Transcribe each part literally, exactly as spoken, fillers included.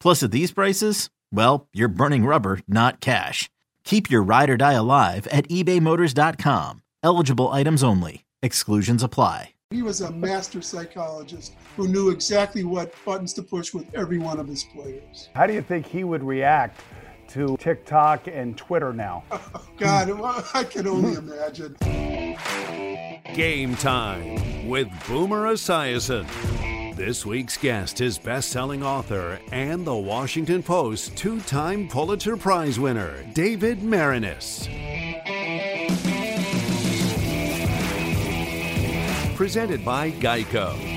Plus, at these prices, well, you're burning rubber, not cash. Keep your ride or die alive at ebay motors dot com. Eligible items only. Exclusions apply. He was a master psychologist who knew exactly what buttons to push with every one of his players. How do you think he would react to TikTok and Twitter now? Oh, God, I can only imagine. Game time with Boomer Esiason. This week's guest is best-selling author and The Washington Post two-time Pulitzer Prize winner, David Maraniss. Presented by GEICO.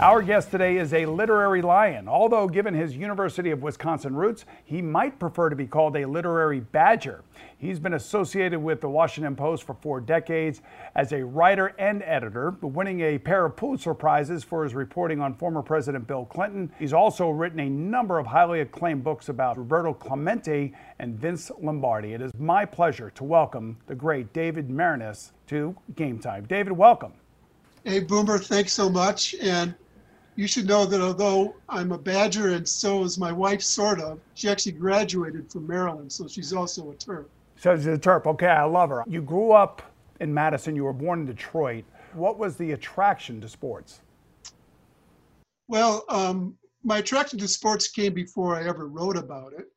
Our guest today is a literary lion. Although given his University of Wisconsin roots, he might prefer to be called a literary badger. He's been associated with The Washington Post for four decades as a writer and editor, winning a pair of Pulitzer Prizes for his reporting on former President Bill Clinton. He's also written a number of highly acclaimed books about Roberto Clemente and Vince Lombardi. It is my pleasure to welcome the great David Maraniss to Game Time. David, welcome. Hey, Boomer, thanks so much. And you should know that although I'm a badger and so is my wife, sort of, she actually graduated from Maryland, so she's also a Terp. So she's a Terp. Okay, I love her. You grew up in Madison. You were born in Detroit. What was the attraction to sports? Well, um, my attraction to sports came before I ever wrote about it,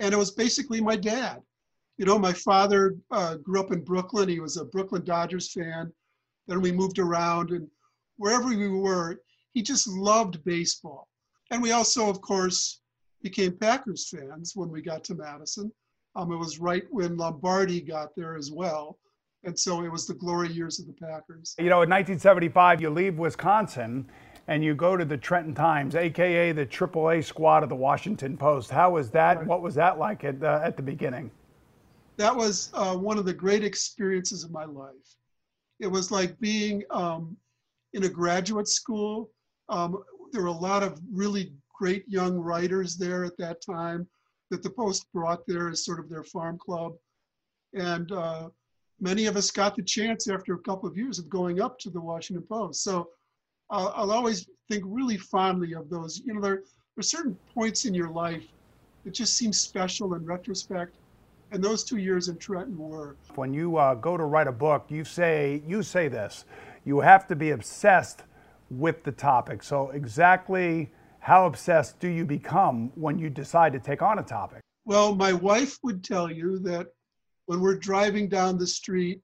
and it was basically my dad. You know, my father uh, grew up in Brooklyn. He was a Brooklyn Dodgers fan. Then we moved around, and wherever we were, he just loved baseball. And we also, of course, became Packers fans when we got to Madison. Um, it was right when Lombardi got there as well. And so it was the glory years of the Packers. You know, in nineteen seventy-five, you leave Wisconsin and you go to the Trenton Times, A K A the triple A squad of the Washington Post. How was that? Right. What was that like at the, at the beginning? That was uh, one of the great experiences of my life. It was like being um, in a graduate school. Um, there were a lot of really great young writers there at that time that the Post brought there as sort of their farm club. And uh, many of us got the chance after a couple of years of going up to the Washington Post. So I'll, I'll always think really fondly of those. You know, there, there are certain points in your life that just seem special in retrospect. And those two years in Trenton were. When you uh, go to write a book, you say, you say this, you have to be obsessed with the topic. So exactly how obsessed do you become when you decide to take on a topic? Well, my wife would tell you that when we're driving down the street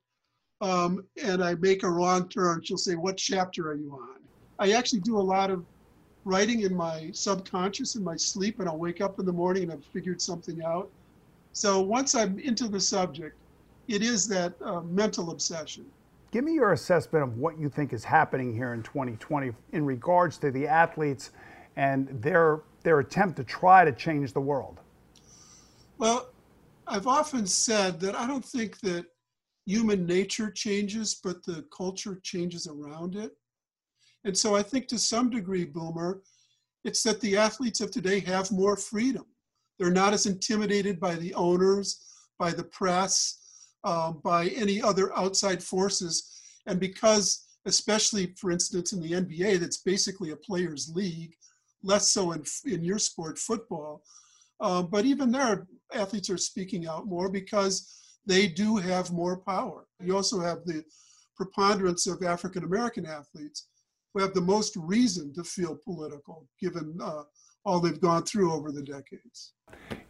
um, and I make a wrong turn, she'll say, what chapter are you on? I actually do a lot of writing in my subconscious, in my sleep, and I'll wake up in the morning and I've figured something out. So once I'm into the subject, it is that uh, mental obsession. Give me your assessment of what you think is happening here in twenty twenty in regards to the athletes and their their attempt to try to change the world. Well, I've often said that I don't think that human nature changes, but the culture changes around it. And so I think to some degree, Boomer, it's that the athletes of today have more freedom. They're not as intimidated by the owners, by the press, uh, by any other outside forces. And because, especially for instance, in the N B A, that's basically a players' league, less so in, in your sport, football. Uh, but even there, athletes are speaking out more because they do have more power. You also have the preponderance of African-American athletes who have the most reason to feel political, given uh, all they've gone through over the decades.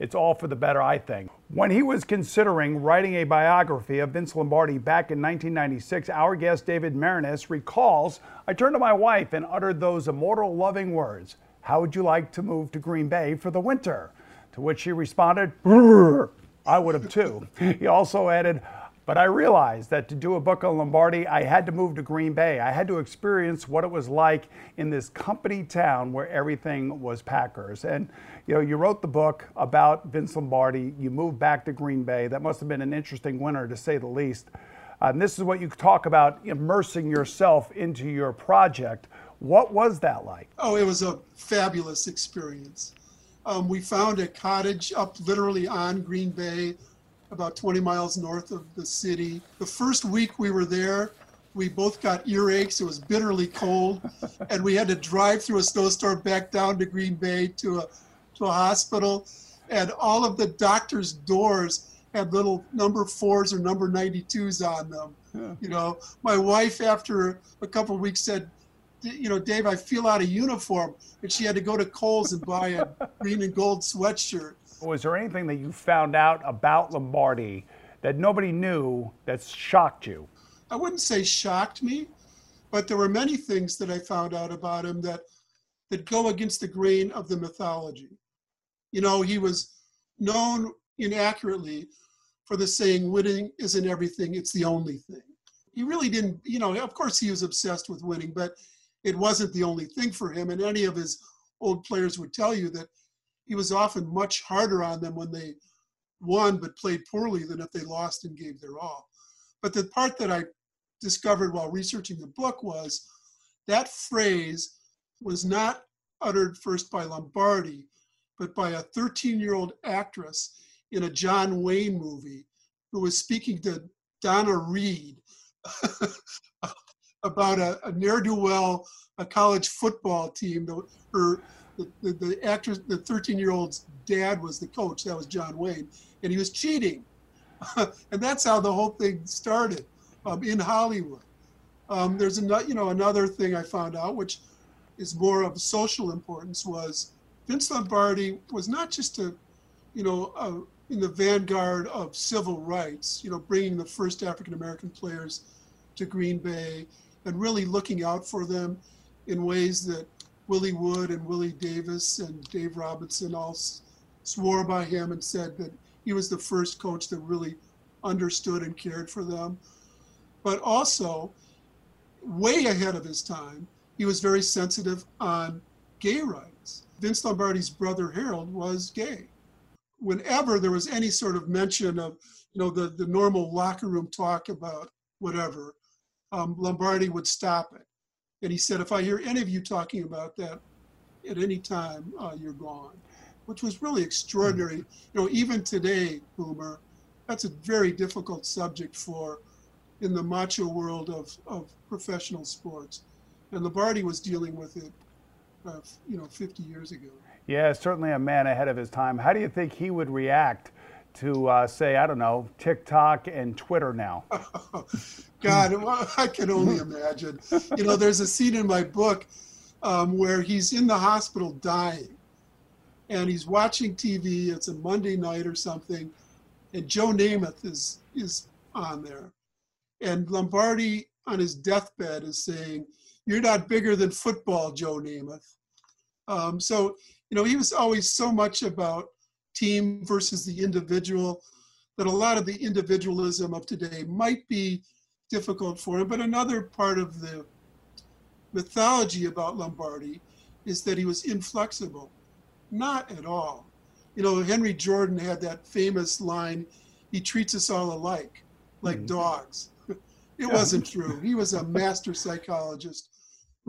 It's all for the better, I think. When he was considering writing a biography of Vince Lombardi back in nineteen ninety-six, our guest David Maraniss recalls, I turned to my wife and uttered those immortal loving words, "How would you like to move to Green Bay for the winter?" To which she responded, "Brrr, I would have too." He also added, "But I realized that to do a book on Lombardi, I had to move to Green Bay. I had to experience what it was like in this company town where everything was Packers." And, you know, you wrote the book about Vince Lombardi. You moved back to Green Bay. That must have been an interesting winter, to say the least. And um, this is what you talk about, immersing yourself into your project. What was that like? Oh, it was a fabulous experience. Um, we found a cottage up literally on Green Bay, about twenty miles north of the city. The first week we were there, we both got earaches. It was bitterly cold, and we had to drive through a snowstorm back down to Green Bay to a, to a hospital. And all of the doctor's doors had little number fours or number ninety-twos on them. Yeah. You know, my wife, after a couple of weeks, said, "You know, Dave, I feel out of uniform," and she had to go to Kohl's and buy a green and gold sweatshirt. Was there anything that you found out about Lombardi that nobody knew that shocked you? I wouldn't say shocked me, but there were many things that I found out about him that, that go against the grain of the mythology. You know, he was known inaccurately for the saying, "Winning isn't everything, it's the only thing." He really didn't, you know, of course he was obsessed with winning, but it wasn't the only thing for him. And any of his old players would tell you that he was often much harder on them when they won but played poorly than if they lost and gave their all. But the part that I discovered while researching the book was that phrase was not uttered first by Lombardi, but by a thirteen-year-old actress in a John Wayne movie who was speaking to Donna Reed about a, a ne'er-do-well, a college football team. The, her, the, the, the actress, the thirteen-year-old's dad was the coach. That was John Wayne, and he was cheating. And that's how the whole thing started um, in Hollywood. Um, there's another, you know, another thing I found out, which is more of social importance, was Vince Lombardi was not just a, you know, a, in the vanguard of civil rights. You know, bringing the first African-American players to Green Bay and really looking out for them in ways that Willie Wood and Willie Davis and Dave Robinson all swore by him and said that he was the first coach that really understood and cared for them. But also, way ahead of his time, he was very sensitive on gay rights. Vince Lombardi's brother Harold was gay. Whenever there was any sort of mention of, you know, the, the normal locker room talk about whatever, Um, Lombardi would stop it. And he said, "If I hear any of you talking about that at any time, uh, you're gone," which was really extraordinary. Mm-hmm. You know, even today, Boomer, that's a very difficult subject for in the macho world of, of professional sports. And Lombardi was dealing with it, uh, you know, fifty years ago. Yeah, certainly a man ahead of his time. How do you think he would react to uh, say, I don't know, TikTok and Twitter now? Oh, God, well, I can only imagine. You know, there's a scene in my book um, where he's in the hospital dying, and he's watching T V. It's a Monday night or something, and Joe Namath is is on there, and Lombardi on his deathbed is saying, "You're not bigger than football, Joe Namath." Um, so, you know, he was always so much about team versus the individual, that a lot of the individualism of today might be difficult for him. But another part of the mythology about Lombardi is that he was inflexible. Not at all. You know, Henry Jordan had that famous line, "He treats us all alike, like mm-hmm. dogs." It yeah. wasn't true. He was a master psychologist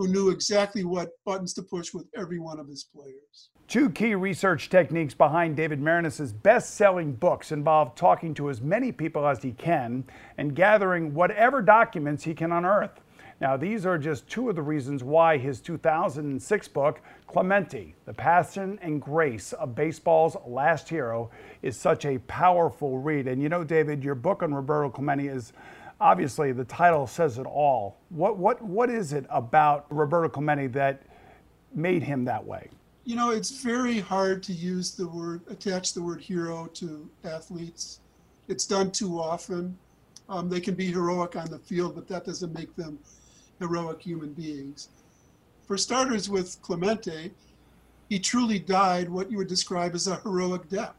who knew exactly what buttons to push with every one of his players. Two key research techniques behind David Maraniss's best-selling books involve talking to as many people as he can and gathering whatever documents he can unearth. Now, these are just two of the reasons why his two thousand six book, Clemente, The Passion and Grace of Baseball's Last Hero, is such a powerful read. And you know, David, your book on Roberto Clemente is, obviously, the title says it all. What, what, what is it about Roberto Clemente that made him that way? You know, it's very hard to use the word, attach the word hero to athletes. It's done too often. Um, they can be heroic on the field, but that doesn't make them heroic human beings. For starters, with Clemente, he truly died what you would describe as a heroic death,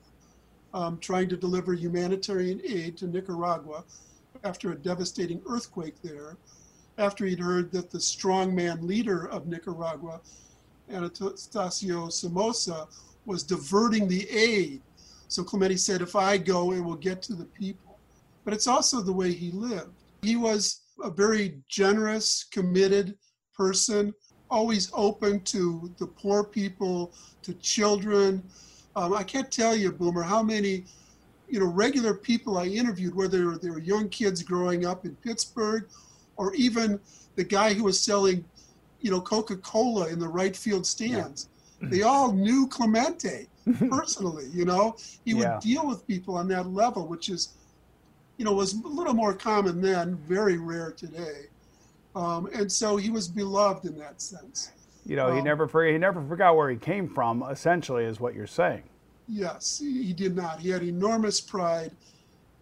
um, trying to deliver humanitarian aid to Nicaragua after a devastating earthquake there, after he'd heard that the strongman leader of Nicaragua, Anastasio Somoza, was diverting the aid. So Clemente said, if I go, it will get to the people. But it's also the way he lived. He was a very generous, committed person, always open to the poor people, to children. Um, I can't tell you, Boomer, how many, you know, regular people I interviewed, whether they were young kids growing up in Pittsburgh, or even the guy who was selling, you know, Coca-Cola in the right field stands. Yeah. They all knew Clemente personally, you know. He yeah. would deal with people on that level, which is, you know, was a little more common then, very rare today. Um, and so he was beloved in that sense. You know, um, he never he never forgot where he came from, essentially, is what you're saying. Yes, he did not. He had enormous pride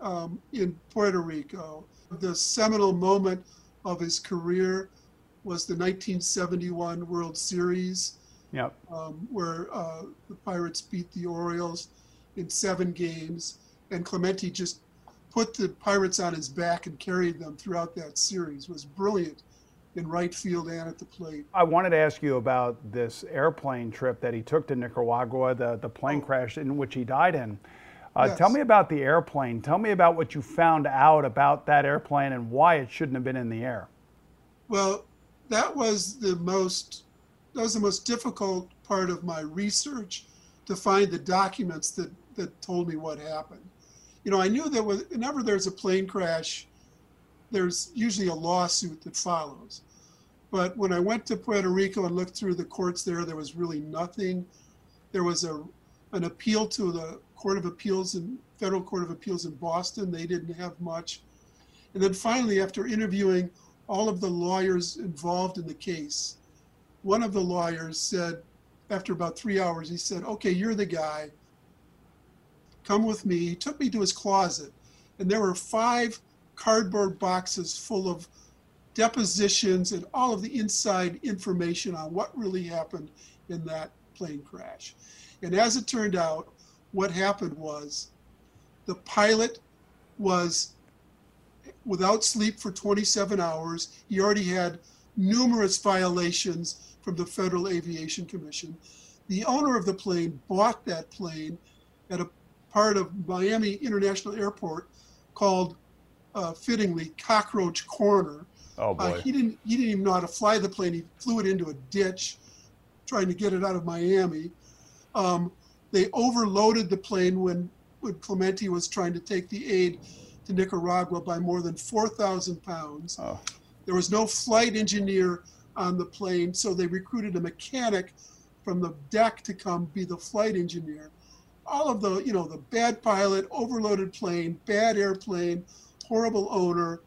um, in Puerto Rico. The seminal moment of his career was the nineteen seventy-one World Series, yep. um, where uh, the Pirates beat the Orioles in seven games, and Clemente just put the Pirates on his back and carried them throughout that series. Was brilliant in right field and at the plate. I wanted to ask you about this airplane trip that he took to Nicaragua, the, the plane oh. crash in which he died in. Uh, yes. Tell me about the airplane. Tell me about what you found out about that airplane and why it shouldn't have been in the air. Well, that was the most, that was the most difficult part of my research, to find the documents that, that told me what happened. You know, I knew that whenever there's a plane crash, there's usually a lawsuit that follows. But when I went to Puerto Rico and looked through the courts there, there was really nothing. There was a, an appeal to the Court of Appeals in, Federal Court of Appeals in Boston. They didn't have much. And then finally, after interviewing all of the lawyers involved in the case, one of the lawyers said, after about three hours, he said, okay, you're the guy. Come with me. He took me to his closet, and there were five cardboard boxes full of depositions and all of the inside information on what really happened in that plane crash. And as it turned out, what happened was the pilot was without sleep for twenty-seven hours. He already had numerous violations from the Federal Aviation Commission. The owner of the plane bought that plane at a part of Miami International Airport called, uh, fittingly, Cockroach Corner. Oh boy! Uh, he didn't. He didn't even know how to fly the plane. He flew it into a ditch, trying to get it out of Miami. Um, they overloaded the plane when, when Clemente was trying to take the aid to Nicaragua by more than four thousand pounds. Oh. There was no flight engineer on the plane, so they recruited a mechanic from the deck to come be the flight engineer. All of the, you know, the bad pilot, overloaded plane, bad airplane, horrible owner.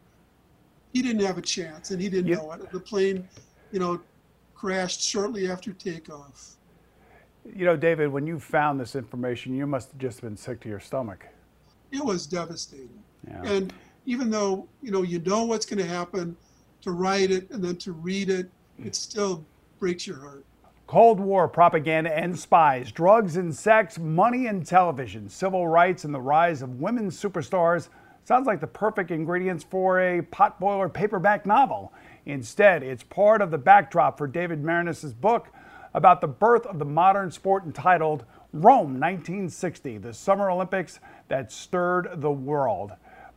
He didn't have a chance, and he didn't yep. know it. The plane, you know, crashed shortly after takeoff. You know, David, when you found this information, you must have just been sick to your stomach. It was devastating. Yeah. And even though, you know, you know what's going to happen, to write it and then to read it, it still breaks your heart. Cold War propaganda and spies, drugs and sex, money and television, civil rights and the rise of women superstars sounds like the perfect ingredients for a potboiler paperback novel. Instead, it's part of the backdrop for David Maraniss's book about the birth of the modern sport entitled Rome nineteen sixty, the Summer Olympics that stirred the world.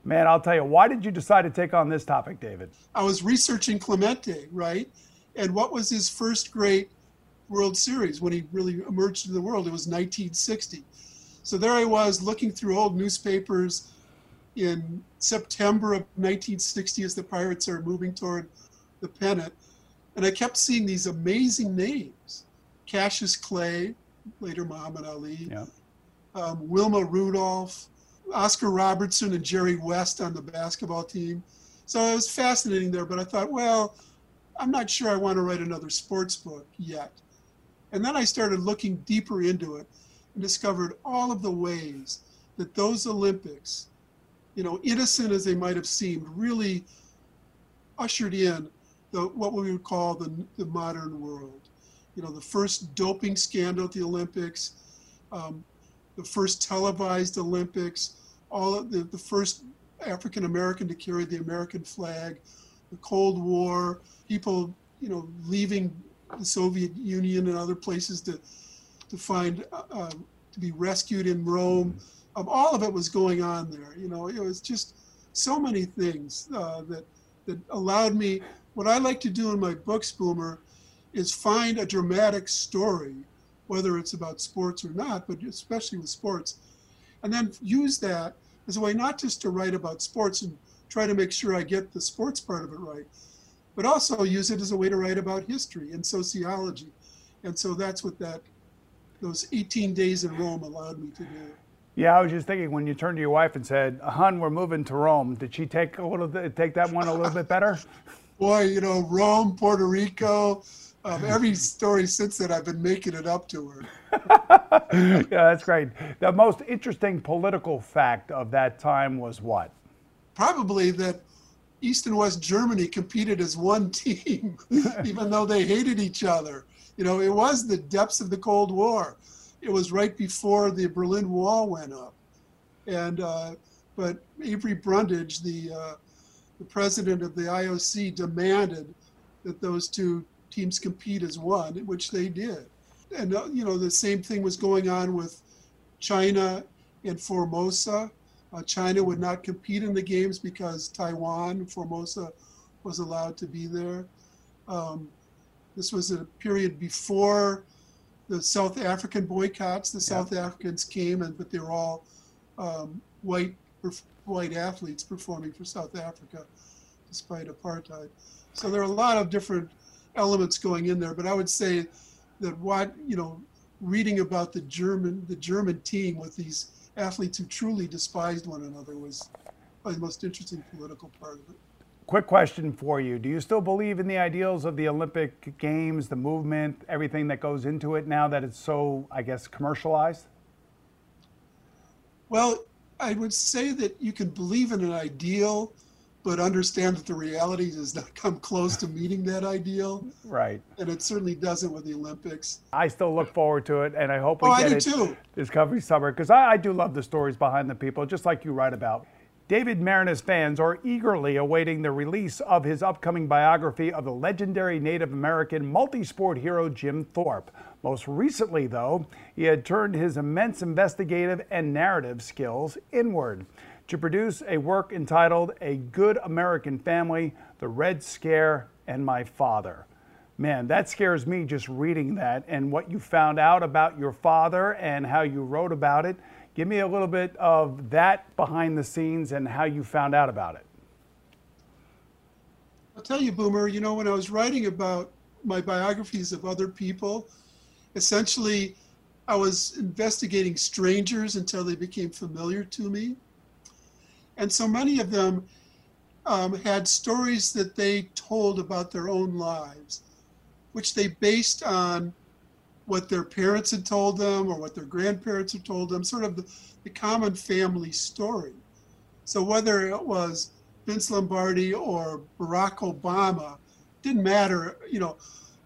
Man, I'll tell you, why did you decide to take on this topic, David? I was researching Clemente, right? And what was his first great World Series when he really emerged into the world? It was nineteen sixty. So there I was looking through old newspapers in September of nineteen sixty as the Pirates are moving toward the pennant. And I kept seeing these amazing names. Cassius Clay, later Muhammad Ali, yeah. um, Wilma Rudolph, Oscar Robertson and Jerry West on the basketball team. So it was fascinating there, but I thought, well, I'm not sure I want to write another sports book yet. And then I started looking deeper into it and discovered all of the ways that those Olympics, you know, innocent as they might have seemed, really ushered in the, what we would call the, the modern world. You know, the first doping scandal at the Olympics, um, the first televised Olympics, all of the, the first African-American to carry the American flag, the Cold War, people, you know, leaving the Soviet Union and other places to, to find, uh, to be rescued in Rome. Um, all of it was going on there. You know, it was just so many things uh, that, that allowed me, what I like to do in my books, Boomer, is find a dramatic story, whether it's about sports or not, but especially with sports, and then use that as a way not just to write about sports and try to make sure I get the sports part of it right, but also use it as a way to write about history and sociology. And so that's what that, those eighteen days in Rome allowed me to do. Yeah, I was just thinking when you turned to your wife and said, "Hun, we're moving to Rome," did she take a little, take that one a little bit better? Boy, you know, Rome, Puerto Rico, Um, every story since then, I've been making it up to her. Yeah, that's great. The most interesting political fact of that time was what? Probably that East and West Germany competed as one team, even though they hated each other. You know, it was the depths of the Cold War. It was right before the Berlin Wall went up. And, uh, but Avery Brundage, the, uh, the president of the I O C, demanded that those two teams compete as one, which they did. And, uh, you know, the same thing was going on with China and Formosa. Uh, China would not compete in the games because Taiwan, Formosa, was allowed to be there. Um, this was a period before the South African boycotts. The yeah. South Africans came, and but they were all um, white, white athletes performing for South Africa, despite apartheid. So there are a lot of different elements going in there, but I would say that what you know, reading about the German the German team with these athletes who truly despised one another was probably the most interesting political part of it. Quick question for you: do you still believe in the ideals of the Olympic Games, the movement, everything that goes into it now that it's so, I guess, commercialized? Well, I would say that you can believe in an ideal, but understand that the reality does not come close to meeting that ideal. Right. And it certainly doesn't with the Olympics. I still look forward to it, and I hope we oh, get I do it too. This coming summer, because I, I do love the stories behind the people, just like you write about. David Maraniss fans are eagerly awaiting the release of his upcoming biography of the legendary Native American multi-sport hero Jim Thorpe. Most recently, though, he had turned his immense investigative and narrative skills inward to produce a work entitled A Good American Family, The Red Scare, and My Father. Man, that scares me just reading that, and what you found out about your father and how you wrote about it. Give me a little bit of that behind the scenes and how you found out about it. I'll tell you, Boomer, you know, when I was writing about my biographies of other people, essentially I was investigating strangers until they became familiar to me. And so many of them um, had stories that they told about their own lives, which they based on what their parents had told them or what their grandparents had told them, sort of the, the common family story. So whether it was Vince Lombardi or Barack Obama, didn't matter. You know,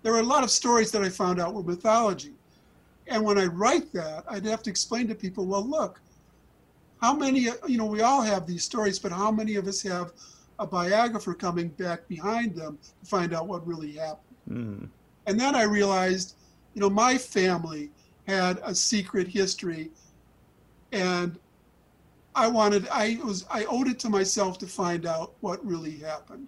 there were a lot of stories that I found out were mythology. And when I write that, I'd have to explain to people, well, look, how many, you know, we all have these stories, but how many of us have a biographer coming back behind them to find out what really happened? Mm. And then I realized, you know, my family had a secret history, and I wanted, I was, I owed it to myself to find out what really happened.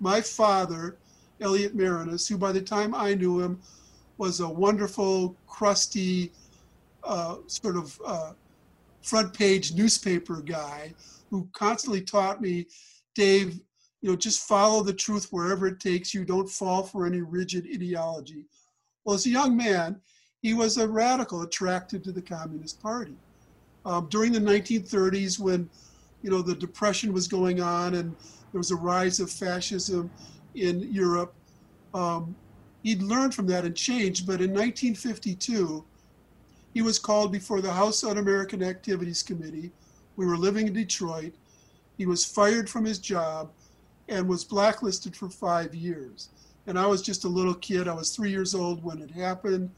My father Elliot Marinus, who by the time I knew him was a wonderful, crusty, uh, sort of uh, front page newspaper guy who constantly taught me, Dave, you know, just follow the truth wherever it takes you. Don't fall for any rigid ideology. Well, as a young man, he was a radical attracted to the Communist Party. Um, during the nineteen thirties, when, you know, the Depression was going on and there was a rise of fascism in Europe, um, he'd learned from that and changed. But in nineteen fifty-two, he was called before the House Un-American Activities Committee. We were living in Detroit. He was fired from his job and was blacklisted for five years. And I was just a little kid. I was three years old when it happened.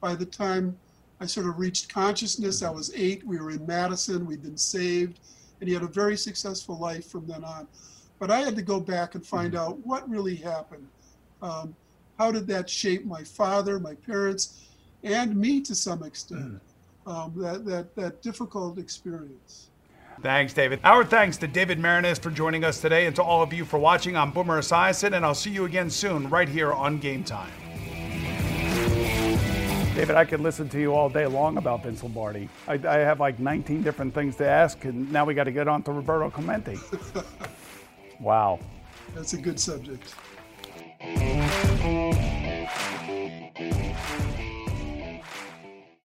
By the time I sort of reached consciousness, I was eight. We were in Madison. We'd been saved. And he had a very successful life from then on. But I had to go back and find out what really happened. Um, how did that shape my father, my parents, and me to some extent, um, that, that, that difficult experience. Thanks, David. Our thanks to David Maraniss for joining us today and to all of you for watching. I'm Boomer Esiason, and I'll see you again soon right here on Game Time. David, I could listen to you all day long about Vince Lombardi. I, I have like nineteen different things to ask, and now we got to get on to Roberto Clemente. Wow. That's a good subject.